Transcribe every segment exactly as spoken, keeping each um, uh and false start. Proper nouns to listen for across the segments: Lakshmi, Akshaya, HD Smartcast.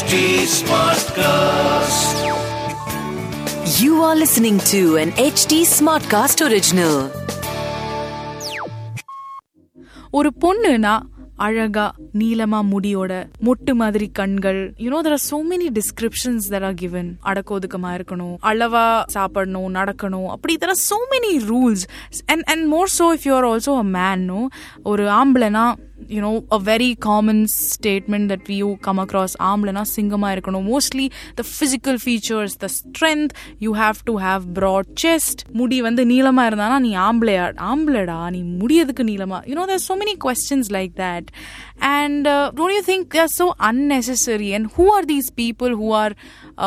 H D Smartcast. You are listening to an H D Smartcast original. ஒரு பொண்ணுனா அழகா நீலமா முடியோட மொட்டு மாதிரி கண்கள், you know, there are so many descriptions that are given. அடக்கோதுக்கமா இருக்கணும், அளவா சாப்பிடணும், நடக்கணும், அப்படி there are so many rules. And and more so if you are also a man, no? ஒரு ஆம்பளைனா, you know, a very common statement that we come across, ஆம்பளைனா சிங்கமா இருக்கணும். Mostly the physical features, the strength, you have to have broad chest. முடி வந்து நீளமா இருந்தானா நீ ஆம்பளையா, ஆம்பளடா நீ முடியதுக்கு நீளமா, you know, there are so many questions like that. And uh, don't you think they are so unnecessary? And who are these people who are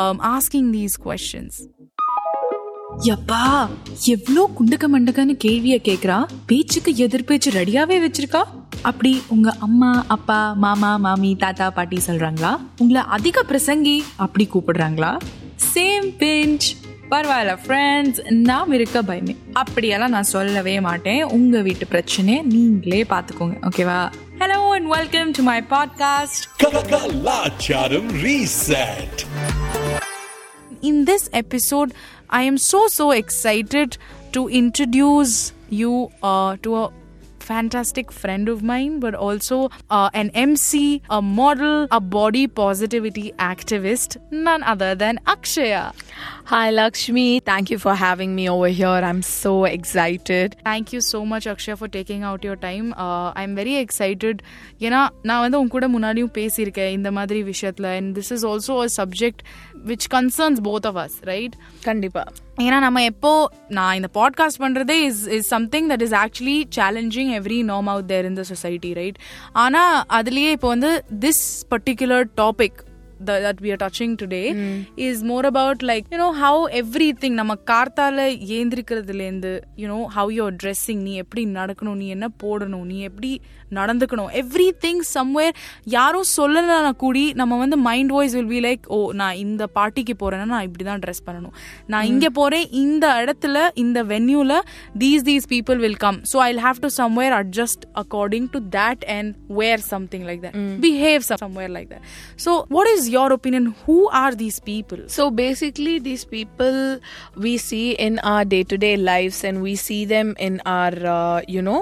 um, asking these questions? யப்பா, எவ்ளோ குண்டக்க மண்டக்கான கேள்விய கேக்குறா, பேச்சுக்கு எதிர் பேச்சு ரெடியாவே வச்சிருக்கா. அப்படி உங்க அம்மா, அப்பா, மாமா, மாமி, தாத்தா, பாட்டி சொல்றாங்களா? உங்களை அதிக பிரசங்கி அப்படி கூப்பிடுறாங்களா? சேம் பிஞ்ச், பரவாயில்ல ஃப்ரெண்ட்ஸ், நாம் இருக்க பயமே. அப்படியெல்லாம் நான் சொல்லவே மாட்டேன். உங்கள் வீட்டு பிரச்சனை நீங்களே பார்த்துக்கோங்க, ஓகேவா? Hello and welcome to my podcast கலாச்சாரம் reset. In this episode I am so so excited to introduce you to a fantastic friend of mine, but also uh, an M C, a model, a body positivity activist, none other than Akshaya. Hi Lakshmi, thank you for having me over here. I'm so excited. Thank you so much Akshaya for taking out your time. Uh, I'm very excited. You know, நான் வந்து உங்க கூட முன்னாடியும் பேசியிருக்கேன் இந்த மாதிரி விஷயத்துல, and this is also a subject which concerns both of us, right? கண்டிப்பா. ஏன்னா நம்ம எப்போ நான் இந்த பாட்காஸ்ட் பண்ணுறதே is is something that is actually challenging every norm out there in the society, right? ஆனால் அதுலேயே இப்போ வந்து this particular topic that we are touching today mm. is more about, like, you know, how everything nama karthala yendrikradhil endu, you know, how you're dressing, nee eppadi nadakano, nee enna podano, nee eppadi nadandukano, everything somewhere yaro sollalana koodi nama vandu mind voice will be like, oh na indha party ku porena na ipdi dhaan dress pananum, na inge poren indha edathila indha venue la these these people will come, so I'll have to somewhere adjust according to that and wear something like that, mm. behave somewhere like that. So what is your opinion, who are these people? So basically these people we see in our day to day lives, and we see them in our uh, you know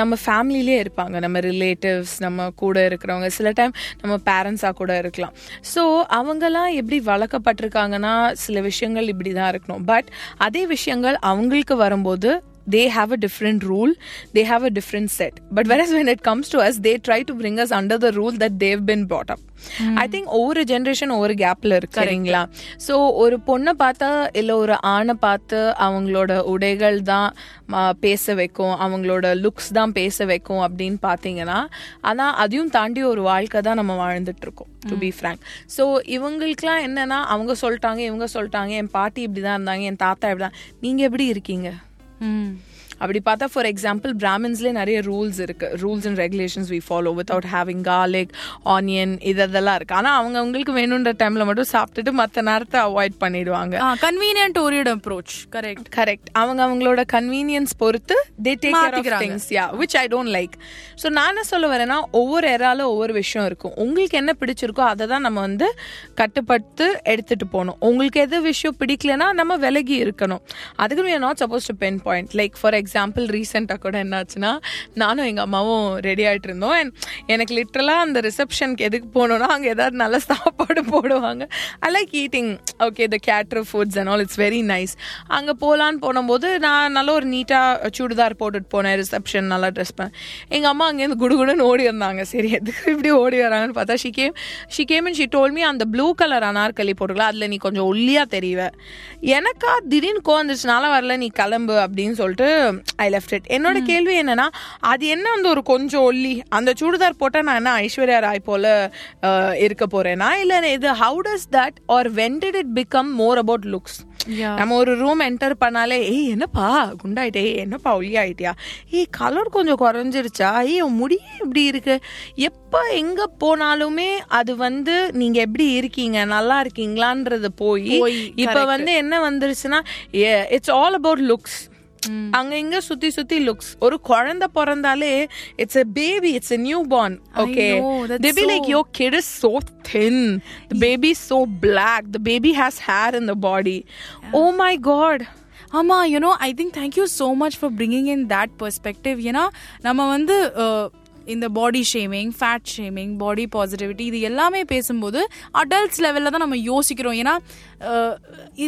நம்ம ஃபேமிலிலே இருப்பாங்க, நம்ம relatives, நம்ம கூட இருக்கிறவங்க, சில time நம்ம பேரண்ட்ஸாக கூட இருக்கலாம். ஸோ அவங்கெல்லாம் எப்படி வளர்க்கப்பட்டிருக்காங்கன்னா சில விஷயங்கள் இப்படி தான் இருக்கணும், பட் அதே விஷயங்கள் அவங்களுக்கு வரும்போது they have a different rule, they have a different set, but whereas when it comes to us they try to bring us under the rule that they've been brought up. mm. I think over a generation over a gap la irukringla, so oru ponna paatha illa oru aana paatha avangaloda udaigal dhaan pesa vekkum, avangaloda looks dhaan pesa vekkum appdin pathingana, ana adiyum taandi oru vaalka dhaan nama vaalindittirukom, to be frank. So ivangalukla enna na avanga soltaanga, ivanga soltaanga, en paati ipdi dhaan irundhaanga, en tata ipdi dhaan, neenga eppadi irkeenga. Mm. அப்படி பார்த்தா for example பிராமின்ஸ்லேயே நிறைய rules இருக்கு, rules and regulations we follow without having garlic, onion, இதெல்லாம் இருக்கு. ஆனால் அவங்க அவங்களுக்கு வேணுன்ற டைம்ல மட்டும் சாப்பிட்டுட்டு மற்ற நேரத்தை அவாய்ட் பண்ணிடுவாங்க. Convenient orient approach. Correct correct அவங்க அவங்களோட கன்வீனியன்ஸ் பொறுத்து they take care of things, yeah which I don't like. So நான் என்ன சொல்ல வரேன்னா, ஒவ்வொரு எரால ஒவ்வொரு விஷயம் இருக்கும், உங்களுக்கு என்ன பிடிச்சிருக்கோ அதை தான் நம்ம வந்து கட்டுப்படுத்து எடுத்துட்டு போகணும். உங்களுக்கு எது விஷயம் பிடிக்கலன்னா நம்ம விலகி இருக்கணும். அதுக்கு we are not supposed to pinpoint, like for example ரீசெண்டாக கூட என்னாச்சுன்னா, நானும் எங்கள் அம்மாவும் ரெடி ஆகிட்டு இருந்தோம், அண்ட் எனக்கு லிட்ரலாக அந்த ரிசப்ஷனுக்கு எதுக்கு போகணுன்னா அங்கே ஏதாவது நல்ல சாப்பாடு போடுவாங்க, I like eating, okay the cater foods and all it's very nice. அங்கே போகலான்னு போனபோது நான் நல்ல ஒரு நீட்டாக சுடிதார் போட்டுட்டு போனேன், ரிசப்ஷன் நல்லா ட்ரெஸ் பண்ணேன். எங்கள் அம்மா அங்கேருந்து குடுகுடுன்னு ஓடி வந்தாங்க, சரி எதுக்கு இப்படி ஓடி வராங்கன்னு பார்த்தா she came she came and she told me அந்த ப்ளூ கலர் அனார்கலி போட்டுக்கலாம், அதில் நீ கொஞ்சம் ஒல்லியாக தெரியவ, எனக்கா திடீர்னு கோந்துச்சுனால வரல, நீ கிளம்பு அப்படின்னு சொல்லிட்டு I left it. என்னோட கேள்வி என்னன்னா, அது என்ன அந்த ஒரு கொஞ்சம் ஒல்லி அந்த சுடிதார் போட்டா நான் என்ன ஐஸ்வர்யா ராய் போல இருக்க போறேன்னா, இல்ல இது how does that or when did it become more about looks? நம்ம ஒரு ரூம் என்டர் பண்ணாலே, ஏய் என்னப்பா குண்டாயிட்டே, என்னப்பா ஒல்லி ஆயிட்டியா, ஏய் கலர் கொஞ்சம் குறைஞ்சிருச்சா, ஏய் முடி எப்படி இருக்கு, எப்போ எங்க போனாலுமே அது வந்து நீங்க எப்படி இருக்கீங்க, நல்லா இருக்கீங்களான்றது போய் இப்ப வந்து என்ன வந்துருச்சுன்னா இட்ஸ் ஆல் அபவுட் லுக்ஸ். அங்க இங்க சுத்தி சுத்தி லுக்ஸ். ஒரு குழந்தை பிறந்தாலே it's a baby, it's a newborn. Okay, they be like, your kid is so thin, the baby is so black, the baby has hair in the body. Oh my god. ஆமா, you know, I think thank you so much for bringing in that perspective. ஏன்னா நம்ம வந்து இந்த body shaming, fat shaming, body positivity, இது எல்லாமே பேசும்போது adults லெவலில் தான் நம்ம யோசிக்கிறோம். ஏன்னா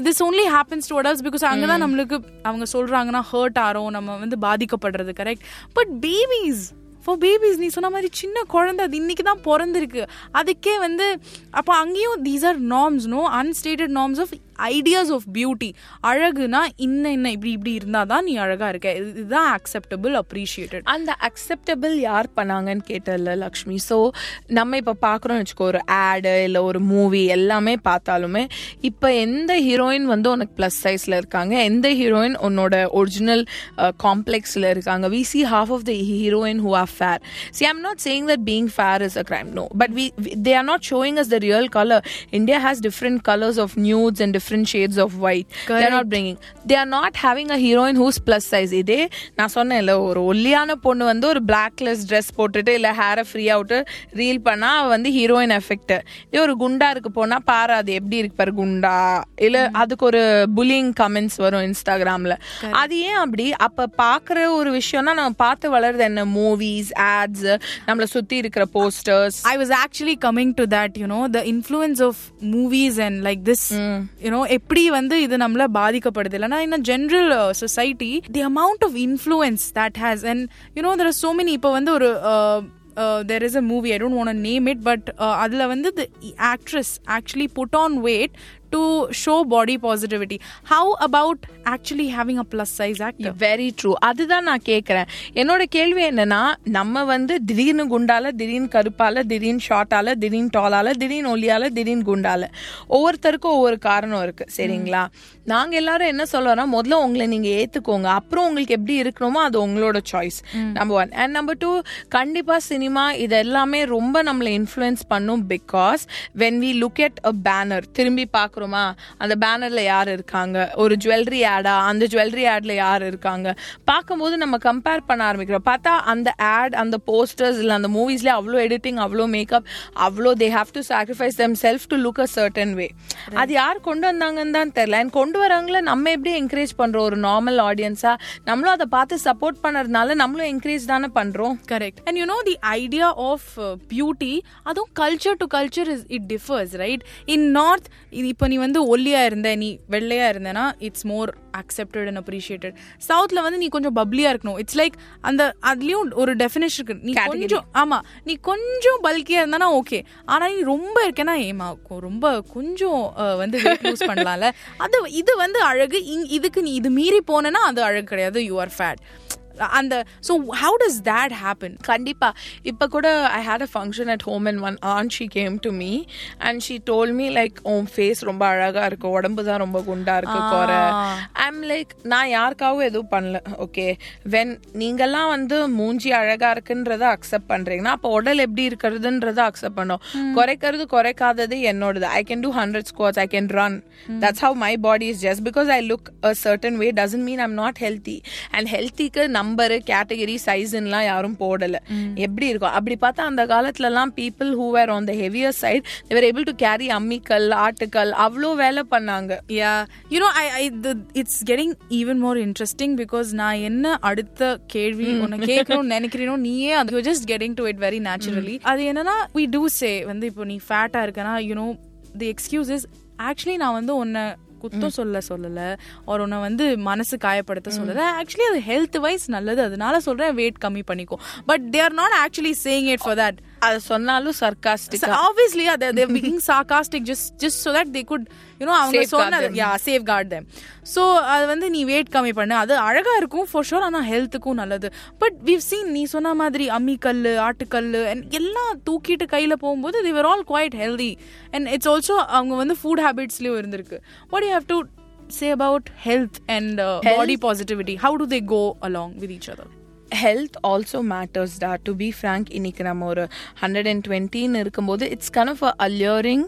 this only happens to adults because அங்கே தான் நம்மளுக்கு அவங்க சொல்கிறாங்கன்னா ஹர்ட் ஆகிறோம், நம்ம வந்து பாதிக்கப்படுறது. Correct. But babies, for babies, நீ சொன்ன மாதிரி சின்ன குழந்தை அது இன்றைக்கி தான் பிறந்திருக்கு, அதுக்கே வந்து அப்போ அங்கேயும் these are norms, no unstated norms of ideas of beauty. அழகுனா இன்ன என்ன இப்படி இப்படி இருந்தால் தான் நீ அழகாக இருக்க, இதுதான் அக்செப்டபிள், அப்ரிஷியேட்டட். அந்த அக்செப்டபிள் யார் பண்ணாங்கன்னு கேட்டல லக்ஷ்மி. ஸோ நம்ம இப்போ பார்க்குறோன்னு வச்சுக்கோ, ஒரு ஆடு இல்லை ஒரு மூவி எல்லாமே பார்த்தாலுமே இப்போ எந்த ஹீரோயின் வந்து உனக்கு ப்ளஸ் சைஸில் இருக்காங்க, எந்த ஹீரோயின் உன்னோட ஒரிஜினல் காம்ப்ளெக்ஸில் இருக்காங்க. we see half of the heroine who are fair. See, I'm not saying that being fair is a crime, no. But we, they are not showing us the real color. India has different colors of nudes and different different shades of white. Correct. They're not bringing, they are not having a heroine who's plus size. இதே நான் சொன்னேன் இல்லை, ஒரு ஒல்லியான பொண்ணு வந்து ஒரு பிளாக்லெஸ் dress போட்டுட்டு இல்லை ஹேரை ஃப்ரீ ஆகிட்டு ரீல் பண்ணால் அவள் வந்து ஹீரோயின் எஃபெக்ட். இதே ஒரு குண்டா இருக்கு போனால் பாரு அது எப்படி இருப்பார் குண்டா, இல்லை அதுக்கு ஒரு புல்லிங் கமெண்ட்ஸ் வரும் இன்ஸ்டாகிராமில். அது ஏன் அப்படி? அப்போ பார்க்குற ஒரு விஷயம்னா நம்ம பார்த்து வளருது என்ன, மூவிஸ், ஆட்ஸ், நம்மளை சுற்றி இருக்கிற posters. I was actually coming to that, you know the influence of movies and like this, you know, எப்படி வந்து இது நம்மள பாதிக்கப்படுது இல்லைன்னா இன்னும் general society, the amount of influence that has. And you know there are so many, இப்போ வந்து ஒரு Uh, there is a movie, I don't want to name it, but uh, adla vandu the actress actually put on weight to show body positivity. How about actually having a plus size actor? Very true. adha na kekren enoda kelvi enna na namma vandu dirin gundala, dirin karupala, dirin shortala, dirin tallala, dirin olliyala, dirin gundala, over tharku over kaaranam irukku, seringla. naanga ellarum enna solrana, modla ungala neenga ethukonga, appo ungalku eppadi iruknomo adu ungaloda choice, number one. and number two, kandipa sin இது எல்லாமே ரொம்ப நம்மளை influence பண்ணும். Because when we look at a banner, திரும்பி பார்க்குறோமா அந்த பேனரில் யார் இருக்காங்க, ஒரு ஜுவல்லரி ஆடா அந்த ஜுவல்லரி ஆடில் யார் இருக்காங்க பார்க்கும்போது நம்ம கம்பேர் பண்ண ஆரம்பிக்கிறோம். பார்த்தா அந்த ஆட், அந்த போஸ்டர்ஸ் இல்லை அந்த மூவிஸ்லேயே அவ்வளோ எடிட்டிங், அவ்வளோ மேக்கப், அவ்வளோ they have to sacrifice them self to look a certain way. அது யார் கொண்டு வந்தாங்கன்னு தான் தெரியல. அண்ட் கொண்டு வராங்கள நம்ம எப்படி என்கரேஜ் பண்ணுறோம் ஒரு நார்மல் ஆடியன்ஸாக, நம்மளும் அதை பார்த்து சப்போர்ட் பண்ணுறதுனால நம்மளும் என்கரேஜ் தானே பண்ணுறோம். Correct. And you know the idea of uh, beauty adu culture to culture is, it differs, right? In north ipo nee vandu olliya irundha, nee vellaya irundha na it's more accepted and appreciated. south la vandu nee konjam bubbly ah iruknom, it's like and adliyum oru definition irukku, nee konjam ama nee konjam bulky ah irundha na okay, ana nee romba irukena ema romba konjam vandu weight lose pannalala, adu idu vandu alagu idukku nee idu meeri pona na adu alagu kediyadu, you are fat. And so how does that happen? Kandipa, ipa kuda I had a function at home and one aunt, she came to me and she told me like, oh, face romba alaga irukku, odambu da romba gunda irukku kora. I'm like, na yarkavu edhu pannala. Okay, when neengala vandu moonji alaga irukundradha accept pandreenga, appo odal eppadi irukradundradha accept pannom, korekkiradhu korekkadadhu ennodadhu. I can do one hundred squats, I can run, that's how my body is. Just because I look a certain way doesn't mean I'm not healthy. And healthy ku number, category, சைஸ்லாம் யாரும் போடல. எப்படி இருக்கும் அப்படி பார்த்தா அந்த காலத்துல எல்லாம் people who were on the heavier side, they were able to carry அம்மிக்கல், ஆட்டுக்கல், அவ்வளோ வேலை பண்ணாங்க. Yeah, you know, I I it's getting even more interesting because நான் என்ன அடுத்த கேள்வி உன்னை கேட்கணும்னு நினைக்கிறேனோ நீயே அது just getting to it very naturally. அது என்னன்னா, வி டூ சே வந்து இப்போ நீ ஃபேட்டா இருக்கனா, you know the excuse is actually நான் வந்து உன்னை குத்தம் சொல்ல சொல்லல, ஒரு உன்னை வந்து மனசு காயப்படுத்த சொல்லல, ஆக்சுவலி அது ஹெல்த் வைஸ் நல்லது, அதனால சொல்றேன் வெயிட் கம்மி பண்ணிக்கும். But they are not actually saying it for that. அது சொன்னாலும் sarcastic, obviously they are being sarcastic just just so that they could, you know, அவங்க சொன்னது yeah safeguard them. so அது வந்து நீ weight கம்மி பண்ணு, அது அழகா இருக்கும் for sure, ஆனா ஹெல்த்துக்கும் நல்லது. but we've seen நீ சொன்ன மாதிரி அம்மிக்கல், ஆட்டுக்கல் எல்லாம் தூக்கிட்டு கையில போகும்போது they were all quite healthy and it's also அவங்க வந்து food habitsலயும் இருந்திருக்கு. what do you have to say about health and uh, health? body positivity, how do they go along with each other? health also matters. Da, to be frank, இன்னைக்கு நம்ம ஒரு hundred and டுவெண்ட்டின்னு இருக்கும்போது it's kind of a alluring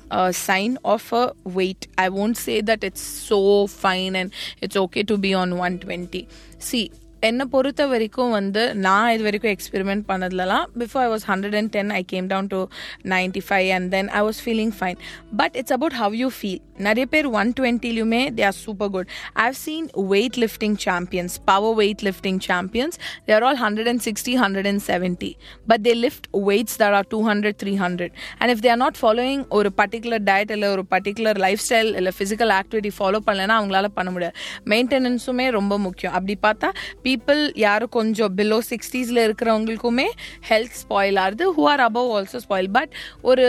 sign of a weight. I won't say that it's so fine and it's okay to be on one twenty. See, என்னை பொறுத்த வரைக்கும் வந்து நான் இது வரைக்கும் எக்ஸ்பெரிமெண்ட் பண்ணதுலலாம் before I was hundred and ten I came down to ninety five and then I was feeling fine. But it's about how you feel. நிறைய பேர் ஒன் டுவெண்ட்டிலுமே they are super good. I have seen weight lifting champions, power weight lifting champions, they are all hundred and sixty hundred and seventy but they lift weights that are two hundred three hundred and if they are not following ஒரு particular diet இல்லை ஒரு particular life style இல்லை physical activity follow பண்ணலைன்னா அவங்களால பண்ண முடியாது. மெயின்டெனன்ஸுமே ரொம்ப முக்கியம். அப்படி பார்த்தா பீப்புள் யாரும் கொஞ்சம் பிலோ சிக்ஸ்டீஸில் இருக்கிறவங்களுக்குமே ஹெல்த் ஸ்பாயில் ஆகுது, who are above also spoil. But ஒரு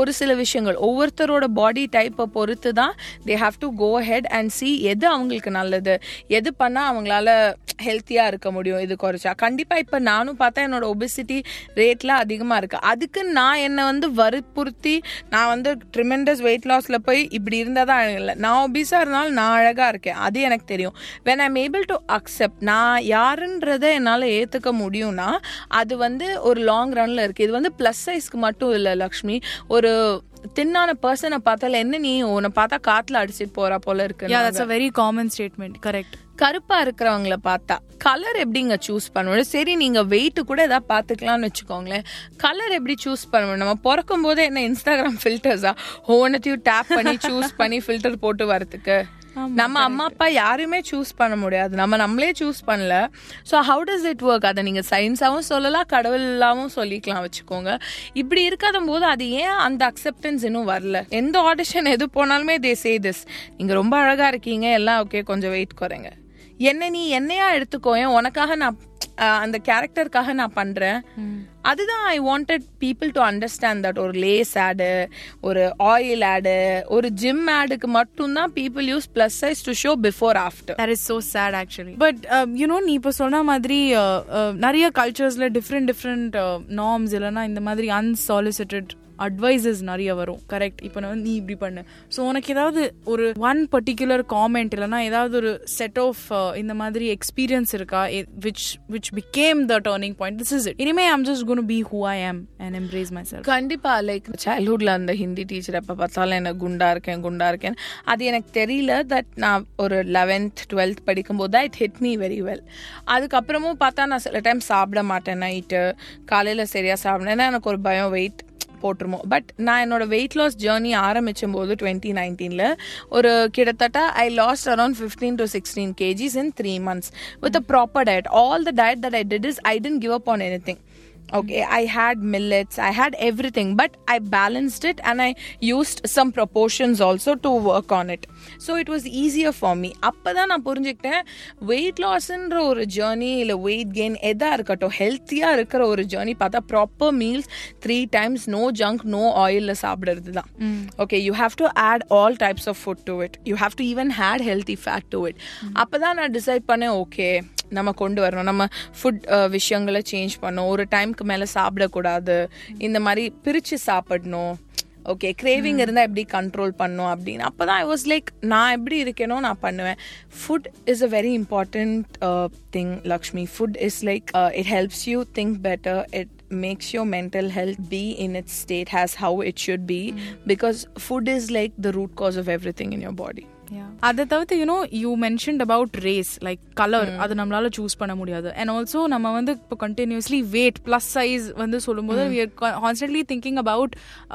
ஒரு சில விஷயங்கள் ஒவ்வொருத்தரோட பாடி டைப்பை பொறுத்து தான் they have to go ahead and see எது அவங்களுக்கு நல்லது, எது பண்ணால் அவங்களால ஹெல்த்தியாக இருக்க முடியும். இது குறைச்சா கண்டிப்பாக இப்போ நானும் பார்த்தா என்னோட ஒபிசிட்டி ரேட்டில் அதிகமாக இருக்குது. அதுக்கு நான் என்னை வந்து வற்புறுத்தி நான் வந்து ட்ரிமெண்டஸ் வெயிட் லாஸில் போய் இப்படி இருந்தால் தான் இல்லை, நான் ஒபிஸாக இருந்தாலும் நான் அழகாக இருக்கேன் அது எனக்கு தெரியும். When I'm able to accept நான் யாருன்றதை என்னால் ஏற்றுக்க முடியும்னா அது வந்து ஒரு லாங் ரன்ல இருக்குது. இது வந்து ப்ளஸ் சைஸ்க்கு மட்டும் இல்லை லக்ஷ்மி, ஒரு தின்னான பர்சனை பார்த்தால என்ன நீ உன்னை பார்த்தா காற்றுல அடிச்சிட்டு போறா போல இருக்கு. Very common statement, correct. கருப்பா இருக்கிறவங்கள பார்த்தா கலர் எப்படிங்க சூஸ் பண்ணுவோம்? சரி, நீங்க வெயிட்டு கூட ஏதாவது பார்த்துக்கலாம்னு வச்சுக்கோங்களேன், கலர் எப்படி சூஸ் பண்ணுவோம்? நம்ம பிறக்கும் போதே என்ன இன்ஸ்டாகிராம் ஃபில்டர்ஸா ஒவ்வொன்றத்தையும் டேப் பண்ணி சூஸ் பண்ணி ஃபில்டர் போட்டு வரதுக்கு நம்ம அம்மா அப்பா யாருமே சூஸ் பண்ண முடியாது, நம்ம நம்மளே சூஸ் பண்ணல. So how does it work? அதை நீங்கள் சயின்ஸாகவும் சொல்லலாம், கடவுளாகவும் சொல்லிக்கலாம் வச்சுக்கோங்க. இப்படி இருக்காத போது அது ஏன் அந்த அக்செப்டன்ஸ் இன்னும் வரல? எந்த ஆடிஷன் எது போனாலுமே தே சே திஸ், நீங்கள் ரொம்ப அழகாக இருக்கீங்க எல்லாம் ஓகே, கொஞ்சம் வெயிட் குறைங்க. என்ன நீ என்னையா எடுத்துக்கோ, ஏன் உனக்காக நான் அந்த கேரக்டருக்காக நான் பண்ணுறேன். அதுதான் I wanted people to understand that. ஒரு லேஸ் ஆடு, ஒரு ஆயில் ஆடு, ஒரு ஜிம் ஆடுக்கு மட்டும்தான் people use plus size to show before after. That is so sad actually. But you know நீ இப்போ சொன்ன மாதிரி நிறைய கல்ச்சர்ஸில் டிஃப்ரெண்ட் டிஃப்ரெண்ட் நார்ம்ஸ் இல்லைனா இந்த மாதிரி அன்சாலிசிட்டட் அட்வைசஸ் நிறைய வரும். கரெக்ட். இப்போ நான் நீ இப்படி பண்ணு, ஸோ உனக்கு ஏதாவது ஒரு ஒன் பர்டிகுலர் காமெண்ட் இல்லைனா ஏதாவது ஒரு செட் ஆஃப் இந்த மாதிரி எக்ஸ்பீரியன்ஸ் இருக்கா which which became the turning point, this is it, இனிமே I'm just gonna be who I am and embrace myself? கண்டிப்பாக. லைக் சைல்ட்ஹுட்டில் அந்த ஹிந்தி டீச்சர் எப்போ பார்த்தாலும் என்ன குண்டா இருக்கேன் குண்டா இருக்கேன், அது எனக்கு தெரியல. தட் நான் ஒரு லெவன்த் டுவெல்த் படிக்கும்போது தான் it hit me very well. அதுக்கப்புறமும் பார்த்தா நான் சில டைம் சாப்பிட மாட்டேன், நைட்டு காலையில் சரியாக சாப்பிடேன்னா எனக்கு ஒரு பயம் வெயிட் போட்டுருமோ. பட் நான் என்னோட வெயிட் லாஸ் ஜேர்னி ஆரம்பிச்சும் போது டுவெண்ட்டி நைன்டீனில் ஒரு கிட்டத்தட்ட I lost around fifteen to sixteen KGs in three months with a proper diet. All the diet that I did is I didn't give up on anything. Okay, I had millets, I had everything, but I balanced it and I used some proportions also to work on it. So it was easier for me. அப்பதான் நான் புரிஞ்சுக்கிட்டேன் weight loss-ன்ற ஒரு journey இல்ல weight gain எதா இருக்கட்டும் ஹெல்த்தியா இருக்கிற ஒரு journey பார்த்தா proper meals three times, no junk, no oil சாப்பிடுறது தான். Okay, you have to add all types of food to it. You have to even add healthy fat to it. அப்பதான் நான் decide பண்ணேன் okay நம்ம கொண்டு வரணும், நம்ம ஃபுட் விஷயங்களை சேஞ்ச் பண்ணணும், ஒரு டைமுக்கு மேலே சாப்பிடக்கூடாது, இந்த மாதிரி பிரித்து சாப்பிடணும். ஓகே, கிரேவிங் இருந்தால் எப்படி கண்ட்ரோல் பண்ணணும் அப்படின்னு. அப்போ தான் ஐ வாஸ் லைக் நான் எப்படி இருக்கேனோ நான் பண்ணுவேன். Food is a very important thing Lakshmi. Food is like it helps you think better, it makes your mental health be in its state as how it should be, mm. because food is like the root cause of everything in your body. Yeah. Adha thavuthu, you know, you mentioned about race, like color, adu nammalaala choose panna mudiyadhu. And also nama vandu continuously weight plus size vandu solumbodhu we are constantly thinking about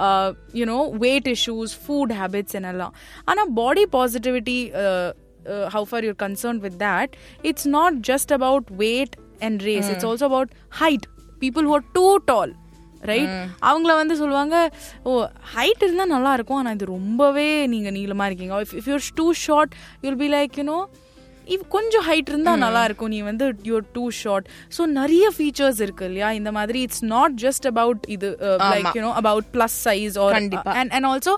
uh, you know weight issues, food habits and alla. Ana body positivity, uh, uh, how far you're concerned with that, it's not just about weight and race, mm. it's also about height. People who are too tall, right? அவங்கள வந்து சொல்லுவாங்க ஓ height இருந்தால் நல்லா இருக்கும், ஆனால் இது ரொம்பவே நீங்கள் நீளமாக இருக்கீங்க. If if you're too short you'll be like you know இவ் கொஞ்சம் ஹைட் இருந்தால் நல்லா இருக்கும், நீ வந்து யூர் டூ ஷார்ட். ஸோ நிறைய ஃபீச்சர்ஸ் இருக்கு இல்லையா இந்த மாதிரி. இட்ஸ் நாட் ஜஸ்ட் அபவுட் இது like you know about plus size or and and also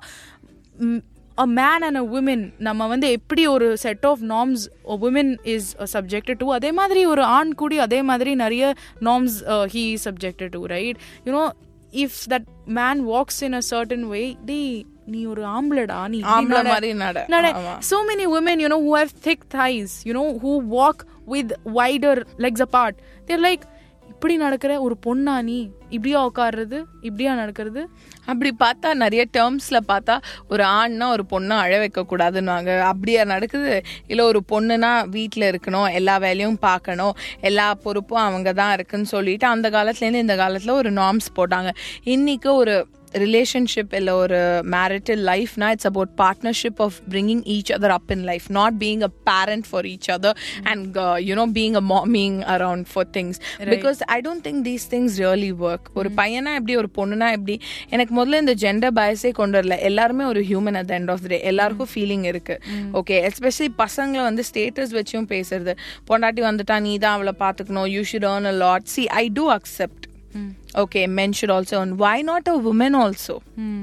a man and a woman, நம்ம வந்து எப்படி ஒரு set of norms women is subjected to, அதே மாதிரி ஒரு ஆண் கூடி அதே மாதிரி நிறைய norms uh, he is subjected to, right? You know, if that man walks in a certain way, they நீ ஒரு ஆம்பளடா நீ ஆம்பள மாதிரி நட நட. So many women, you know, who have thick thighs, you know, who walk with wider legs apart, they're like இப்படி நடக்கிற ஒரு பொண்ணா நீ, இப்படியா உட்காடுறது, இப்படியா நடக்கிறது. அப்படி பார்த்தா நிறைய டேர்ம்ஸில் பார்த்தா ஒரு ஆண்னா ஒரு பொண்ணை அழ வைக்கக்கூடாதுன்னுவாங்க, அப்படியா நடக்குது. இல்லை ஒரு பொண்ணுனா வீட்டில் இருக்கணும், எல்லா வேலையும் பார்க்கணும், எல்லா பொறுப்பும் அவங்க தான் இருக்குன்னு சொல்லிட்டு அந்த காலத்துலேருந்து இந்த காலத்தில் ஒரு நார்ம்ஸ் போட்டாங்க. இன்றைக்கி ஒரு ரிலேஷன்ஷிப் இல்லை ஒரு மேரிட்டல் லைஃப்னா it's about partnership of bringing each other up in life, not being a parent for each other and you know being a மாமிங் around for things. Because I don't think these things really work. ஒரு பையனா எப்படி, ஒரு பொண்ணுனா எப்படி. எனக்கு முதல்ல இந்த gender பயஸே கொண்டு வரல. எல்லாருமே ஒரு human at the end of the day. எல்லாருக்கும் ஃபீலிங் இருக்குது. ஓகே, எஸ்பெஷலி பசங்களை வந்து ஸ்டேட்டஸ் வச்சும் பேசுறது, பொண்டாட்டி வந்துட்டா நீ தான் அவளை பார்த்துக்கணும், you should earn a lot. See, I do accept. Mm. Okay, men should also earn. Why not a woman also? Mm.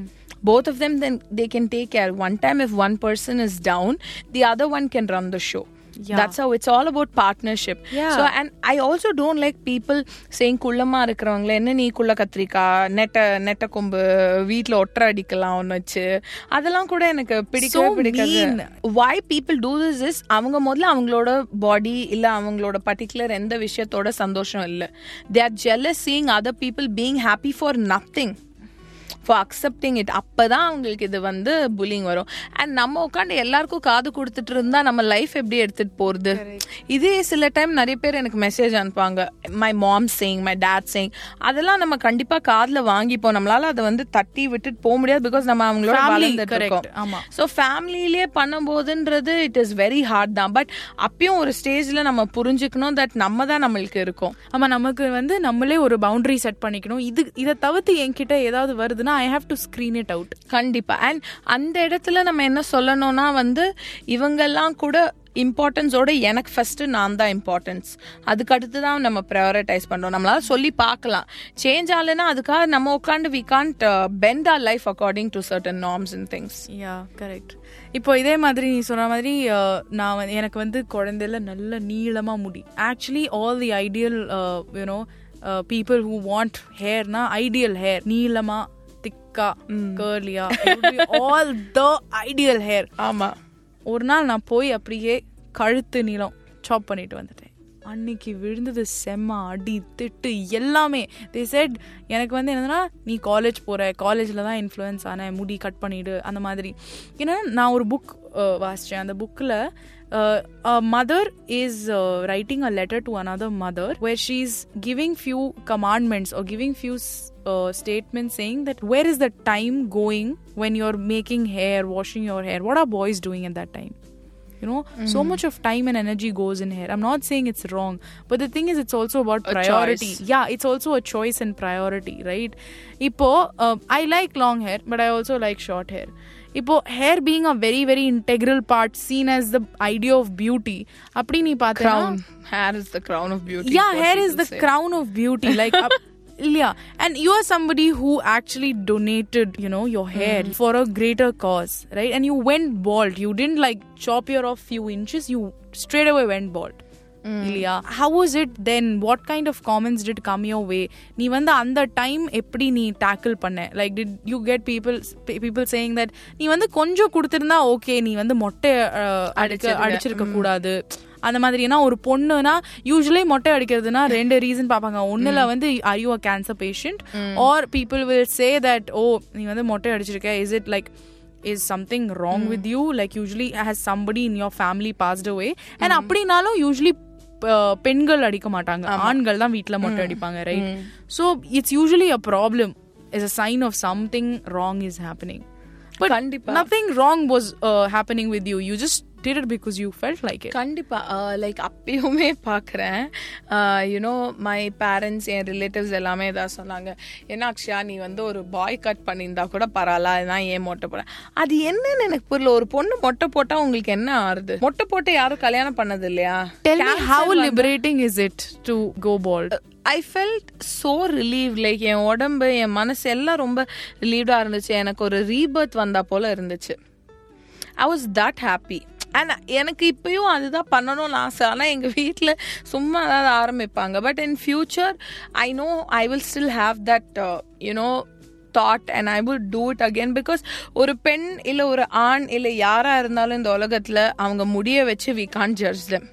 Both of them, then they can take care. One time if one person is down, the other one can run the show. Yeah. That's how it's all about partnership. Yeah. So, and I also don't like people saying kullama irukkravanga enna nee kulla katrika netta netta kombu veetla otra adikalam onnachu adala kuda enakku pidikave pidikadha. Why people do this is avanga modla avangaloda body illa avangaloda particular endha vishayoda sandosham illa, they are jealous seeing other people being happy for nothing, for accepting it. அப்பதான் அவங்களுக்கு இது வந்து pulling வரும். And நம்ம உட்காந்து எல்லாருக்கும் காது கொடுத்துட்டு இருந்தா நம்ம லைஃப் எப்படி எடுத்துட்டு போறது. இதே சில டைம் நிறைய பேர் எனக்கு மெசேஜ் அனுப்புவாங்க, my mom saying, my dad saying. அதெல்லாம் நம்ம கண்டிப்பா காதுல வாங்கிப்போம், நம்மளால அதை வந்து தட்டி விட்டுட்டு போக முடியாது. பிகாஸ் நம்ம அவங்களோட வாழ்ந்துட்டு இருக்கோம். ஸோ ஃபேமிலியிலே பண்ணும்போதுன்றது இட் இஸ் வெரி ஹார்ட் தான். பட் அப்பயும் ஒரு ஸ்டேஜ்ல நம்ம புரிஞ்சுக்கணும் தட் நம்ம தான் நம்மளுக்கு இருக்கும். ஆமா, நமக்கு வந்து நம்மளே ஒரு பவுண்டரி செட் பண்ணிக்கணும். இது இதை தவிர்த்து என்கிட்ட ஏதாவது வருதுன்னா I have to screen it out. கண்டிப்பா. அண்ட் அந்த இடத்துல நம்ம என்ன சொல்லணும்னா வந்து இவங்கெல்லாம் கூட இம்பார்ட்டன்ஸோட எனக்கு ஃபஸ்ட்டு நான் தான் இம்பார்ட்டன்ஸ், அதுக்கடுத்து தான் நம்ம ப்ரையாரிட்டைஸ் பண்ணுறோம். நம்மளால சொல்லி பார்க்கலாம் சேஞ்ச் ஆகலைன்னா, அதுக்காக நம்ம உட்காந்து we can't bend our life according to certain norms and things. Yeah, correct. இப்போ இதே மாதிரி நீ சொன்ன மாதிரி நான் எனக்கு வந்து குழந்தையில நல்ல நீளமாக முடி. Actually all the ideal you know people who want ஹேர்னா ஐடியல் ஹேர் நீளமாக திக்கா கர்லியா ஆல் த ஐடியல் ஹேர். ஆமாம், ஒரு நாள் நான் போய் அப்படியே கழுத்து நீளம் சாப் பண்ணிட்டு வந்துட்டேன். அன்னைக்கு விழுந்தது செம்ம அடி திட்டு எல்லாமே. தே செட் எனக்கு வந்து என்னதுன்னா, நீ காலேஜ் போகிற, காலேஜில் தான் இன்ஃப்ளூயன்ஸ் ஆன, முடி கட் பண்ணிவிடு அந்த மாதிரி. ஏன்னா நான் ஒரு புக் வாசித்தேன். அந்த புக்கில் a mother is uh, writing a letter to another mother where she is giving few commandments or giving few uh, statements saying that where is the time going when you're making hair, washing your hair, what are boys doing at that time, you know. Mm-hmm. So much of time and energy goes in hair. I'm not saying it's wrong, but the thing is it's also about a priority choice. Yeah, it's also a choice and priority, right? Ipo uh, I like long hair but I also like short hair. இப்போ hair being a very very integral part seen as the idea of beauty. அப்படி நீ பார்த்தா hair is the crown of beauty. Yeah, hair is the crown of beauty. Like இல்லையா? And you are somebody who actually donated you know your hair for a greater cause, right? And you went bald. You didn't like chop your off few inches, you straight away went bald. இல்லையா? How was it then? What kind of comments did come your way? நீ வந்து அந்த time எப்படி நீ tackle பண்ண? Like did you get people people saying that நீ வந்து கொஞ்சம் கொடுத்துருந்தா ஓகே, நீ வந்து மொட்டை அடிக்க அடிச்சிருக்க கூடாது அந்த மாதிரி. ஏன்னா ஒரு பொண்ணுனா யூஸ்வலி மொட்டை அடிக்கிறதுனா ரெண்டு ரீசன் பார்ப்பாங்க. ஒன்னுல வந்து R you a cancer patient, or people will say that oh நீ வந்து மொட்டை அடிச்சிருக்க, is it like is something wrong mm. with you, like usually has somebody in your family passed away mm. and appadinalo usually பெண்கள் அடிக்க மாட்டாங்க, ஆண்கள் தான் வீட்ல மொட்டை அடிப்பாங்க, right? So it's usually a problem, is a sign of something wrong is happening. But Kandipa. nothing wrong was uh, happening with you, you just did it because you felt like it. Kandipa uh, like அப்பயுமே பார்க்குறேன் uh, you know my parents and relatives எல்லாமே ஏதாவது சொன்னாங்க, ஏன்னா அக்ஷயா நீ வந்து ஒரு பாய் cut பண்ணியிருந்தா கூட பரவாயில்ல, அதுதான் ஏன் மொட்டை போட. அது என்னன்னு எனக்கு புரியல. ஒரு பொண்ணு மொட்டை போட்டால் உங்களுக்கு என்ன ஆறுது? மொட்டை போட்டு யாரும் கல்யாணம் பண்ணது இல்லையா? Tell me how liberating is it to go bald? uh, I felt so relieved. Like என் உடம்பு என் மனசு எல்லாம் ரொம்ப ரிலீவ்டாக இருந்துச்சு. எனக்கு ஒரு ரீபர்த் வந்தா போல இருந்துச்சு. I was that happy. And எனக்கு இப்போயும் அதுதான் பண்ணணும்னு ஆசை. ஆனால் எங்கள் வீட்டில் சும்மா அதாவது ஆரம்பிப்பாங்க. But in future I know I will still have that you know thought and I will do it again. Because ஒரு பெண் இல்லை ஒரு ஆண் இல்லை யாராக இருந்தாலும் இந்த உலகத்தில் அவங்க முடிய வச்சு வி கான்ட் ஜட்ஜ் தெம்.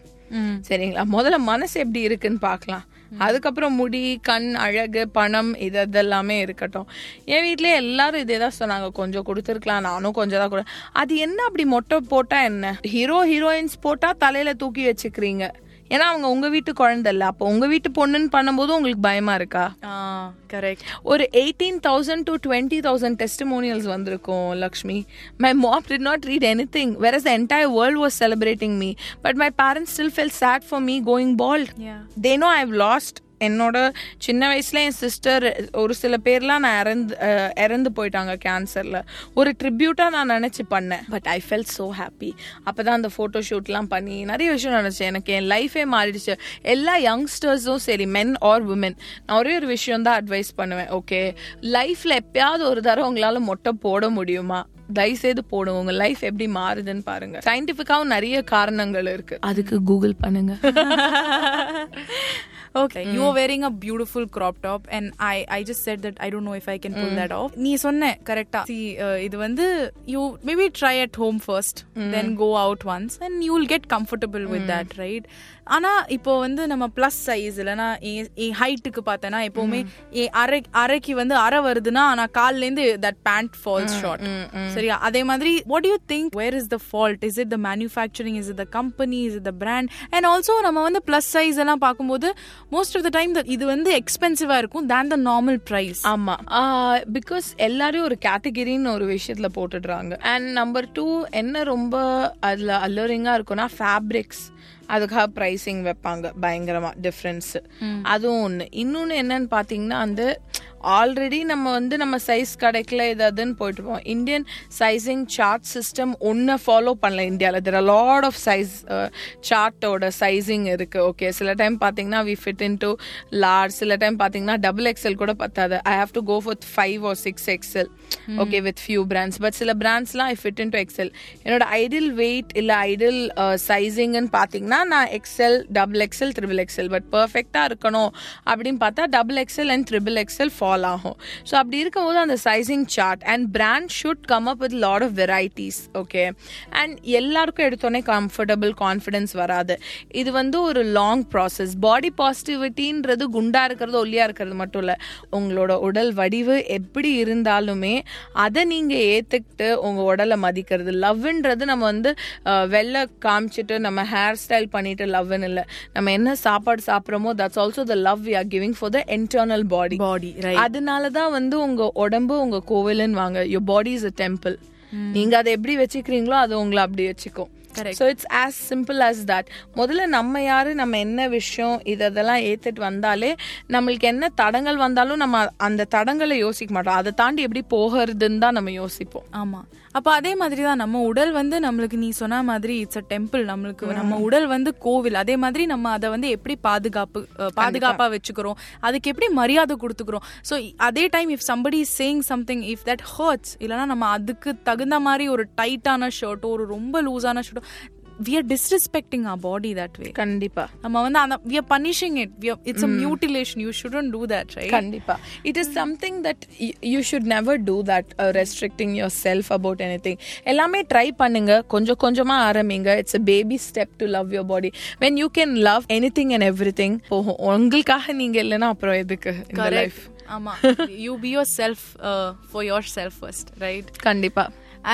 சரிங்களா? முதல்ல மனசு எப்படி இருக்குன்னு பார்க்கலாம். அதுக்கப்புறம் முடி, கண் அழகு, பணம், இது இதெல்லாமே இருக்கட்டும். என் வீட்லயே எல்லாரும் இதே தான் சொன்னாங்க, கொஞ்சம் கொடுத்துருக்கலாம், நானும் கொஞ்சம் தான் கொடு. அது என்ன அப்படி மொட்டை போட்டா என்ன, ஹீரோ ஹீரோயின்ஸ் போட்டா தலையில தூக்கி வச்சுக்கிறீங்க, ஏன்னா அவங்க உங்க வீட்டு குழந்தை இல்லை, அப்போ உங்க வீட்டு பொண்ணுன்னு பண்ணும்போது உங்களுக்கு பயமா இருக்கா? கரெக்ட். ஒரு eighteen thousand to twenty thousand testimonials வந்திருக்கும். Lakshmi, my mom did not read anything, where is the entire world was celebrating me, but my parents still fell sad for me going bald. They know I have lost. என்னோட சின்ன வயசுல என் sister, ஒரு சில பேர்லாம் நான் இறந்து இறந்து போயிட்டாங்க கேன்சர்ல. ஒரு ட்ரிபியூட்டா நான் நினைச்சு பண்ணேன், but I fell so happy. அப்பதான் அந்த போட்டோ ஷூட்லாம் பண்ணி நிறைய விஷயம் நினைச்சேன், எனக்கு என் லைஃபே மாறிடுச்சு. எல்லா யங்ஸ்டர்ஸும் சரி, மென் ஆர் உமன், நான் ஒரே ஒரு விஷயம் தான் அட்வைஸ் பண்ணுவேன், ஓகே லைஃப்ல எப்பயாவது ஒரு தடவை உங்களால மொட்டை போட முடியுமா, தயவு செய்து போடுங்க, உங்க லைஃப் எப்படி மாறுதுன்னு பாருங்க. சயின்டிஃபிக்காவும் நிறைய காரணங்கள் இருக்கு, அதுக்கு கூகுள் பண்ணுங்க. Okay, mm. You are wearing a beautiful crop top and I, I just said that I don't know if I can pull mm. that off. You said correct. See, idu vandu you maybe try at home first, mm. then go out once and you will get comfortable with mm. that, right? ஆனா இப்போ வந்து நம்ம plus size இல்லைன்னா என் ஹைட்டுக்கு பார்த்தேன்னா எப்பவுமே என் அரை அரைக்கு வந்து அரை வருதுன்னா நான் கால்ல இருந்து தட் பேண்ட் ஃபால்ஸ் ஷார்ட், சரியா? அதே மாதிரி what you think where is the fault? Is it the manufacturing, is it the company, is it the brand? And also நம்ம வந்து பிளஸ் சைஸ் எல்லாம் பார்க்கும்போது மோஸ்ட் ஆஃப் த டைம் இது வந்து எக்ஸ்பென்சிவா இருக்கும் தேன் த நார்மல் பிரைஸ். ஆமா, because எல்லாரையும் ஒரு கேட்டகிரின்னு ஒரு விஷயத்துல போட்டுடுறாங்க. அண்ட் நம்பர் டூ என்ன ரொம்ப அதுல அல்லரிங்கா இருக்கும்னா ஃபேப்ரிக்ஸ், அதுக்காக ப்ரைஸிங் வைப்பாங்க பயங்கரமா டிஃப்ரென்ஸ். அதுவும் ஒன்று. இன்னொன்று என்னன்னு பார்த்தீங்கன்னா வந்து ஆல்ரெடி நம்ம வந்து நம்ம சைஸ் கிடைக்கல ஏதாவதுன்னு போயிட்டு இருப்போம். இந்தியன் சைஸிங் சார்ட் சிஸ்டம் ஒன்று ஃபாலோ பண்ணல இந்தியாவில். There are lot of size சார்ட்டோட சைஸிங் இருக்கு. ஓகே, சில டைம் பார்த்தீங்கன்னா we fit in to large, சில டைம் பார்த்தீங்கன்னா டபுள் எக்ஸ்எல் கூட பத்தாது, I have to go with five or six XL. Okay, with few brands, but சில பிராண்ட்ஸ்லாம் I fit in to XL. என்னோட ஐடியல் வெயிட் இல்லை ஐடியல் சைஸிங்னு பார்த்தீங்கன்னா நான் XL, double XL, triple XL, but பர்ஃபெக்டாக இருக்கணும் அப்படின்னு பார்த்தா double XL and triple XL fall ஆகும். ஸோ அப்படி இருக்கும்போது அந்த sizing chart and brand should come up with lot of varieties. Okay, and எல்லாருக்கும் எடுத்தோடனே கம்ஃபர்டபுள், கான்ஃபிடென்ஸ் வராது. இது வந்து ஒரு லாங் ப்ராசஸ். பாடி பாசிட்டிவிட்டின்றது குண்டாக இருக்கிறது, ஒல்லியாக இருக்கிறது மட்டும் இல்லை, உங்களோட உடல் வடிவு எப்படி இருந்தாலுமே அதை நீங்கள் ஏற்றுக்கிட்டு உங்கள் உடலை மதிக்கிறது. லவ்ன்றது நம்ம வந்து வெள்ளை காமிச்சிட்டு நம்ம ஹேர் ஸ்டைல் பண்ணிட்டு லவ்னு இல்லை, நம்ம என்ன சாப்பாடு சாப்பிட்றோமோ that's also the love we are giving for the internal body body அதனால தான் வந்து உங்க உடம்பு உங்க கோவில்னு வாங்க. Your body is a temple. நீங்க அதை எப்படி வச்சுக்கிறீங்களோ அது உங்களை அப்படி வச்சுக்கும். So it's as simple as that. முதல்ல நம்ம யாரு, நம்ம என்ன விஷயம், இதெல்லாம் ஏத்துட்டு வந்தாலே நம்மளுக்கு என்ன தடங்கள் வந்தாலும் நம்ம அந்த தடங்களை யோசிக்க மாட்டோம், அதை தாண்டி எப்படி போகிறதுன்னு தான் நம்ம யோசிப்போம். ஆமா, அப்போ அதே மாதிரி தான் நம்ம உடல் வந்து நம்மளுக்கு நீ சொன்ன மாதிரி இட்ஸ் அ டெம்பிள். நம்மளுக்கு நம்ம உடல் வந்து கோவில். அதே மாதிரி நம்ம அதை வந்து எப்படி பாதுகாப்பு பாதுகாப்பாக வச்சுக்கிறோம், அதுக்கு எப்படி மரியாதை கொடுத்துக்கிறோம். ஸோ அதே time if somebody is saying something if that hurts, இல்லைனா நம்ம அதுக்கு தகுந்த மாதிரி ஒரு டைட்டான ஷர்ட்டோ ஒரு ரொம்ப லூஸான ஷர்ட்டோ we are disrespecting our body that way. Kandipa nama vandha we are punishing it, we are, it's mm. a mutilation. You shouldn't do that, right? Kandipa it is something that y- you should never do that, uh, restricting yourself about anything. Ellame try pannunga, konja konjama aarambiinga. It's a baby step to love your body when you can love anything and everything. Ungalkaga neenga illana appo edukku in the life. Ama you be yourself uh, for yourself first, right? Kandipa.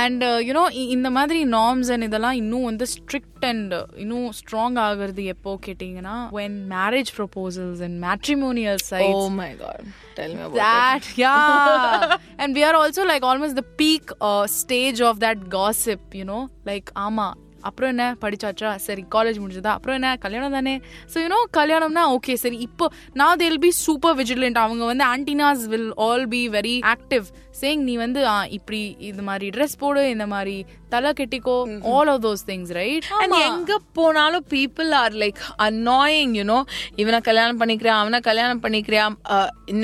And you know இந்த மாதிரி norms and இதெல்லாம் இன்னும் வந்து strict and இன்னும் strong ஆகுறது எப்போ கேட்டிங்கன்னா when marriage proposals and matrimonial sites. Oh my god, tell me about that. It. Yeah. And we are also like almost the peak uh, stage of that gossip, you know, like ama அப்புறம் என்ன படிச்சாச்சா, சரி college முடிஞ்சதா, அப்புறம் என்ன கல்யாணம் தானே. So you know கல்யாணம்னா okay சரி இப்போ now they will be super vigilant. அவங்க வந்து ஆன்டினாஸ் will all be very active saying நீ வந்து இப்படி இந்த மாதிரி ட்ரெஸ் போடு, இந்த மாதிரி தலை கெட்டிக்கோ, all of those things, right? And எங்க போனாலும் people are like annoying, you know இவனை கல்யாணம் பண்ணிக்கிறியா, அவனை கல்யாணம் பண்ணிக்கிறியா.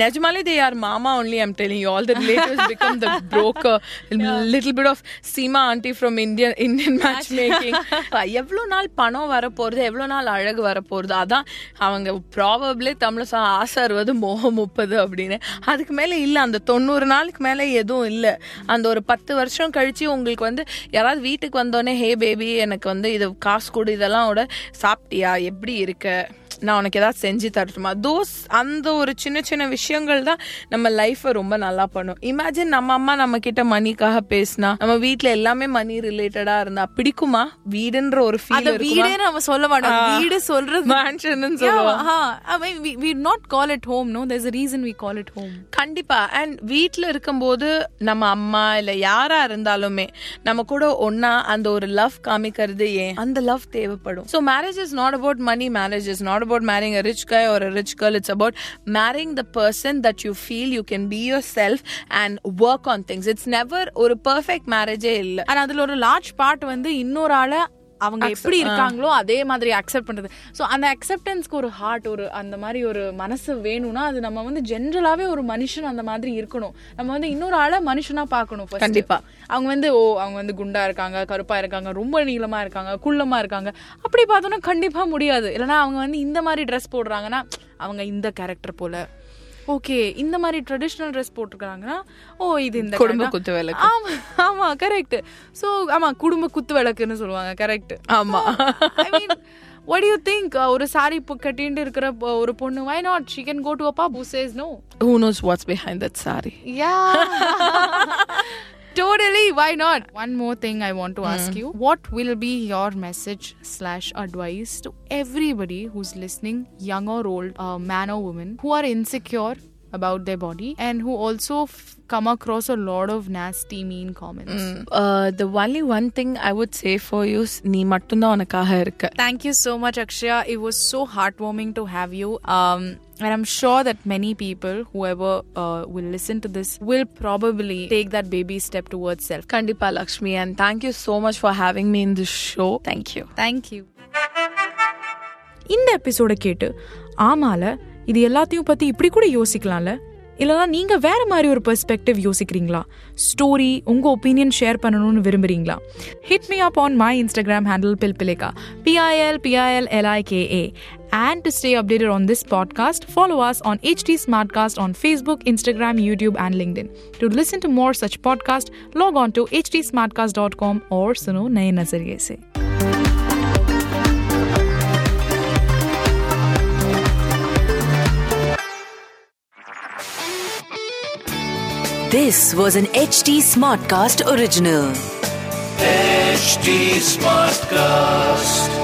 நிஜமாலே தே ஆர் மாமா only. I'm telling you, all the relatives become the broker. Little bit of Seema auntie from Indian Indian matchmaking. எவ்வளோ நாள் பணம் வரப்போறது, எவ்வளோ நாள் அழகு வரப்போறது. அதான் அவங்க ப்ராபப்ளி தமிழ் ஆசை அறுபது மோகம் முப்பது அப்படின்னு. அதுக்கு மேலே இல்லை, அந்த தொண்ணூறு நாளுக்கு மேலே எதுவும் இல்லை. அந்த ஒரு பத்து வருஷம் கழிச்சு உங்களுக்கு வந்து யாராவது வீட்டுக்கு வந்தோடனே ஹே பேபி எனக்கு வந்து இது காசு கொடு, இதெல்லாம் விட சாப்பிட்டியா, எப்படி இருக்க, நான் உனக்கு ஏதாவது செஞ்சு தரட்டுமா, தோஸ் அந்த ஒரு சின்ன சின்ன விஷயங்கள் தான் நம்ம லைஃபை ரொம்ப நல்லா பண்ணும். இமேஜின் நம்ம அம்மா நம்ம கிட்ட மணிக்காக பேசினா, நம்ம வீட்டுல எல்லாமே மணி ரிலேட்டடா இருந்தா பிடிக்குமா? வீடுன்ற ஒரு ஃபீல் இருக்குமா? வீடே நம்ம சொல்ல மாட்டோம், வீடு சொல்றது மேன்ஷன் சொல்லுவோம். I mean we not call it home, no, there's a reason we call it home. கண்டிப்பா. அண்ட் வீட்டுல இருக்கும்போது நம்ம அம்மா இல்ல யாரா இருந்தாலுமே நம்ம கூட ஒன்னா அந்த ஒரு லவ் காமிக்கிறது, ஏன் அந்த லவ் தேவைப்படும். So marriage is not about money, marriage is not about marrying a rich guy or a rich girl. It's about marrying the person that you feel you can be yourself and work on things. It's never a perfect marriage eh illa, and adula or large part vandu innoraala அவங்க எப்படி இருக்காங்களோ அதே மாதிரி accept பண்றது. So அந்த அக்செப்டன்ஸ்க்கு ஒரு heart, ஒரு அந்த மாதிரி ஒரு மனசு வேணும்னா அது நம்ம வந்து ஜென்ரலாவே ஒரு மனுஷன் அந்த மாதிரி இருக்கணும். நம்ம வந்து இன்னொரு ஆளை மனுஷனா பார்க்கணும். கண்டிப்பா அவங்க வந்து ஓ அவங்க வந்து குண்டா இருக்காங்க, கருப்பா இருக்காங்க, ரொம்ப நீளமா இருக்காங்க, குள்ளமா இருக்காங்க அப்படி பார்த்தோம்னா கண்டிப்பா முடியாது. இல்லைன்னா அவங்க வந்து இந்த மாதிரி ட்ரெஸ் போடுறாங்கன்னா அவங்க இந்த கேரக்டர் போல, ஓகே இந்த மாதிரி ட்ரெடிஷ்னல் ட்ரெஸ் போட்டிருக்காங்கன்னா ஓ இது இந்த குடும்ப குத்து விளக்கு. ஆமா ஆமா கரெக்ட். ஸோ ஆமா குடும்ப குத்து விளக்குன்னு சொல்லுவாங்க. கரெக்ட். ஆமா. I mean what do you think? Uh, ஒரு சாரி கட்டிட்டு இருக்கிற ஒரு பொண்ணு, why not? She can go to a pub. Who says no? Who knows what's behind that sari? Yeah. Totally, why not? One more thing I want to mm. ask you. What will be your message slash advice to everybody who's listening, young or old, uh, man or woman, who are insecure about their body and who also f- come across a lot of nasty, mean comments? Mm. Uh, the only one thing I would say for you is, nee mattunda unakaga irukka. Thank you so much, Akshaya. It was so heartwarming to have you. Um... And I'm sure that many people, whoever uh, will listen to this, will probably take that baby step towards self. Kandipa Lakshmi, and thank you so much for having me in this show. Thank you. Thank you. இந்த எபிசோட கேட்டு ஆமால இது எல்லாத்தையும் பத்தி இப்படி கூட யோசிக்கலாம்ல, இல்லைனா நீங்கள் வேறு மாதிரி ஒரு பெர்ஸ்பெக்டிவ் யோசிக்கிறீங்களா, ஸ்டோரி உங்கள் ஒப்பீனியன் ஷேர் பண்ணணும்னு விரும்புகிறீங்களா? Hit me up on my Instagram handle பில்பிலேக்கா, BIL BIL LIKA. And to stay updated on this podcast, follow us on H D Smartcast on Facebook, Instagram, YouTube and LinkedIn. To listen to more such podcasts, log on to h d smartcast dot com or suno naye nazariye se. This was an H D Smartcast original. H D Smartcast.